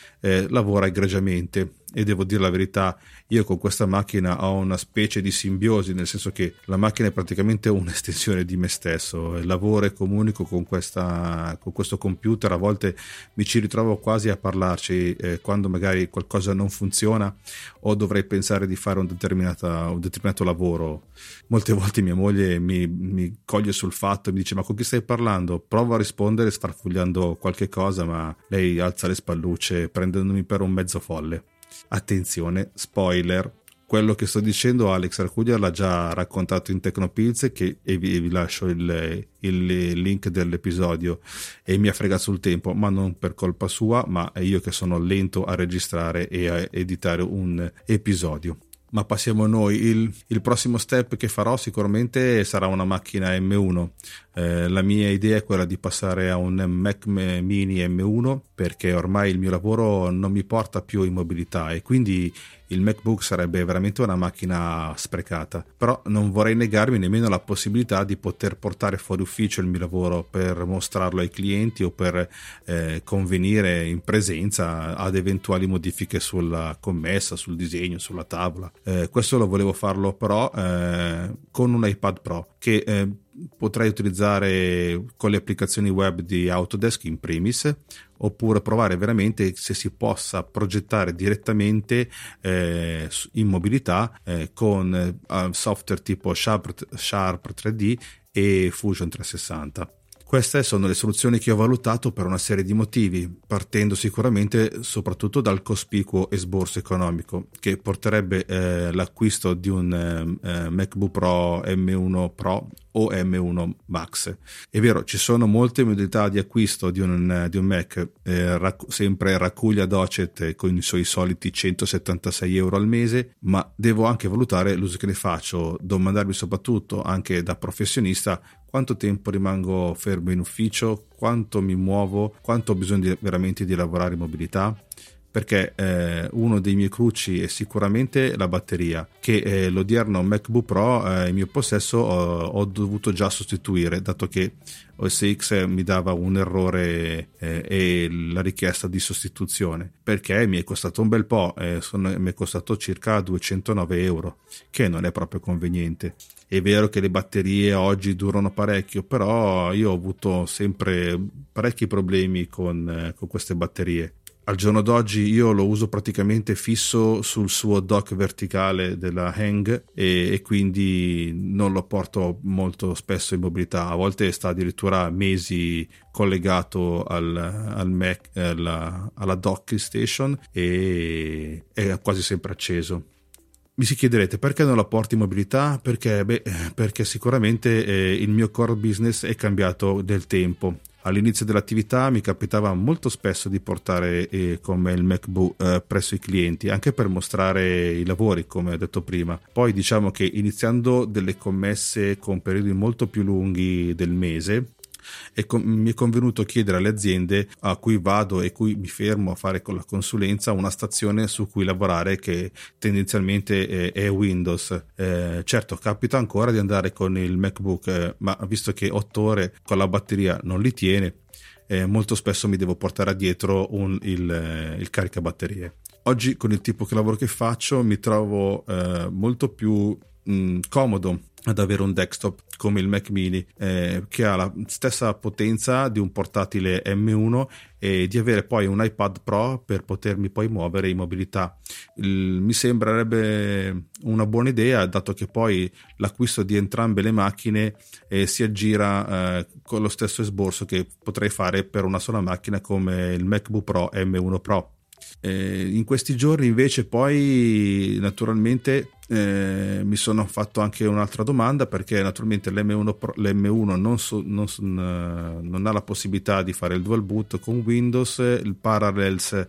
lavora egregiamente. E devo dire la verità, io con questa macchina ho una specie di simbiosi, nel senso che la macchina è praticamente un'estensione di me stesso. Lavoro e comunico con questo computer, a volte mi ci ritrovo quasi a parlarci quando magari qualcosa non funziona o dovrei pensare di fare un determinato lavoro. Molte volte mia moglie mi coglie sul fatto e mi dice: ma con chi stai parlando? Provo a rispondere sfarfugliando qualche cosa, ma lei alza le spallucce prendendomi per un mezzo folle. Attenzione, spoiler, quello che sto dicendo Alex Arcuglia l'ha già raccontato in Tecnopills, e vi lascio il link dell'episodio, e mi ha fregato il tempo, ma non per colpa sua, ma è io che sono lento a registrare e a editare un episodio. Ma passiamo noi, il prossimo step che farò sicuramente sarà una macchina M1. La mia idea è quella di passare a un Mac Mini M1, perché ormai il mio lavoro non mi porta più in mobilità e quindi il MacBook sarebbe veramente una macchina sprecata. Però non vorrei negarmi nemmeno la possibilità di poter portare fuori ufficio il mio lavoro per mostrarlo ai clienti o per convenire in presenza ad eventuali modifiche sulla commessa, sul disegno, sulla tavola. Questo lo volevo farlo però con un iPad Pro che potrei utilizzare con le applicazioni web di Autodesk in primis, oppure provare veramente se si possa progettare direttamente in mobilità con software tipo Sharp 3D e Fusion 360. Queste sono le soluzioni che ho valutato per una serie di motivi, partendo sicuramente soprattutto dal cospicuo esborso economico che porterebbe l'acquisto di un MacBook Pro M1 Pro o M1 Max. È vero, ci sono molte modalità di acquisto di un Mac, sempre Raccuglia Docet con i suoi soliti 176 euro al mese, ma devo anche valutare l'uso che ne faccio, domandarmi soprattutto anche da professionista quanto tempo rimango fermo in ufficio, quanto mi muovo, quanto ho bisogno veramente di lavorare in mobilità, perché uno dei miei cruci è sicuramente la batteria, che l'odierno MacBook Pro in mio possesso ho dovuto già sostituire, dato che OS X mi dava un errore e la richiesta di sostituzione, perché mi è costato un bel po', mi è costato circa 209 euro, che non è proprio conveniente. È vero che le batterie oggi durano parecchio, però io ho avuto sempre parecchi problemi con queste batterie. Al giorno d'oggi io lo uso praticamente fisso sul suo dock verticale della Hang e quindi non lo porto molto spesso in mobilità. A volte sta addirittura mesi collegato al Mac, alla dock station, e è quasi sempre acceso. Mi si chiederete perché non la porti in mobilità? Perché sicuramente il mio core business è cambiato nel tempo. All'inizio dell'attività mi capitava molto spesso di portare con me il MacBook presso i clienti, anche per mostrare i lavori, come ho detto prima. Poi diciamo che iniziando delle commesse con periodi molto più lunghi del mese, mi è convenuto chiedere alle aziende a cui vado e cui mi fermo a fare con la consulenza una stazione su cui lavorare, che tendenzialmente è Windows. Certo, capita ancora di andare con il MacBook, ma visto che 8 ore con la batteria non li tiene, molto spesso mi devo portare dietro il caricabatterie. Oggi, con il tipo di lavoro che faccio, mi trovo molto più comodo ad avere un desktop come il Mac Mini, che ha la stessa potenza di un portatile M1 e di avere poi un iPad Pro per potermi poi muovere in mobilità. Mi sembrerebbe una buona idea, dato che poi l'acquisto di entrambe le macchine si aggira con lo stesso esborso che potrei fare per una sola macchina come il MacBook Pro M1 Pro. In questi giorni invece poi naturalmente mi sono fatto anche un'altra domanda, perché naturalmente l'M1 non ha la possibilità di fare il dual boot con Windows, il Parallels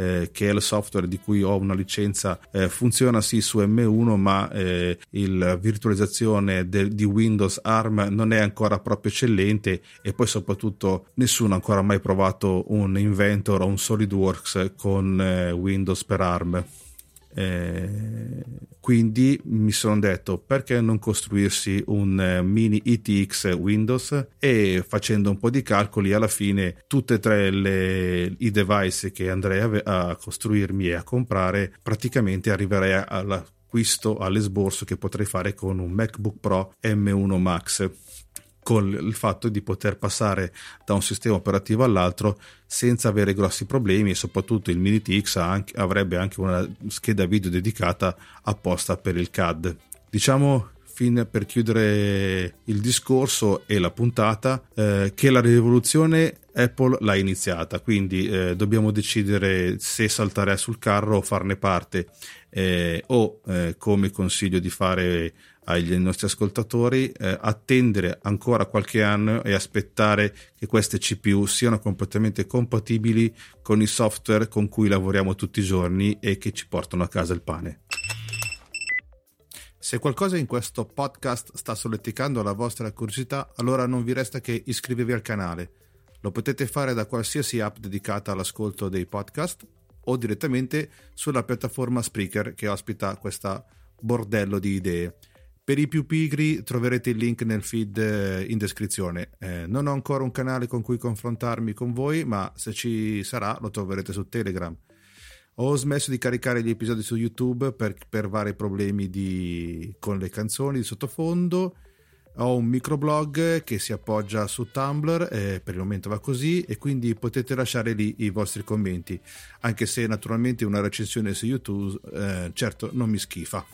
che è il software di cui ho una licenza funziona sì su M1, ma la virtualizzazione di Windows ARM non è ancora proprio eccellente, e poi soprattutto nessuno ha ancora mai provato un Inventor o un SolidWorks con Windows per ARM. Quindi mi sono detto, perché non costruirsi un mini ITX Windows, e facendo un po' di calcoli alla fine tutte e tre i device che andrei a costruirmi e a comprare praticamente arriverei all'acquisto, all'esborso che potrei fare con un MacBook Pro M1 Max, con il fatto di poter passare da un sistema operativo all'altro senza avere grossi problemi, e soprattutto il Mini TX avrebbe anche una scheda video dedicata apposta per il CAD. Diciamo, fin per chiudere il discorso e la puntata, che la rivoluzione Apple l'ha iniziata, quindi dobbiamo decidere se saltare sul carro o farne parte, o come consiglio di fare agli nostri ascoltatori, attendere ancora qualche anno e aspettare che queste CPU siano completamente compatibili con i software con cui lavoriamo tutti i giorni e che ci portano a casa il pane. Se qualcosa in questo podcast sta solleticando la vostra curiosità, allora non vi resta che iscrivervi al canale. Lo potete fare da qualsiasi app dedicata all'ascolto dei podcast o direttamente sulla piattaforma Spreaker, che ospita questo bordello di idee. Per i più pigri troverete il link nel feed in descrizione. Non ho ancora un canale con cui confrontarmi con voi, ma se ci sarà lo troverete su Telegram. Ho smesso di caricare gli episodi su YouTube per vari problemi con le canzoni di sottofondo. Ho un microblog che si appoggia su Tumblr, per il momento va così, e quindi potete lasciare lì i vostri commenti, anche se naturalmente una recensione su YouTube certo non mi schifa.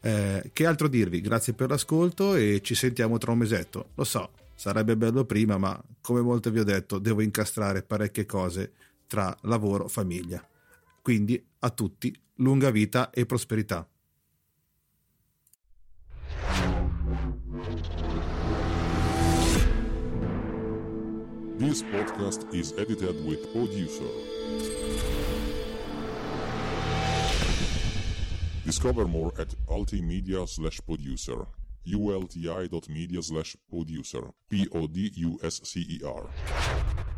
Che altro dirvi? Grazie per l'ascolto e ci sentiamo tra un mesetto. Lo so, sarebbe bello prima, ma come molte vi ho detto devo incastrare parecchie cose tra lavoro, famiglia. Quindi a tutti lunga vita e prosperità. This podcast is edited with producer. Discover more at ultimedia/producer, ulti.media/producer, PODUSCER.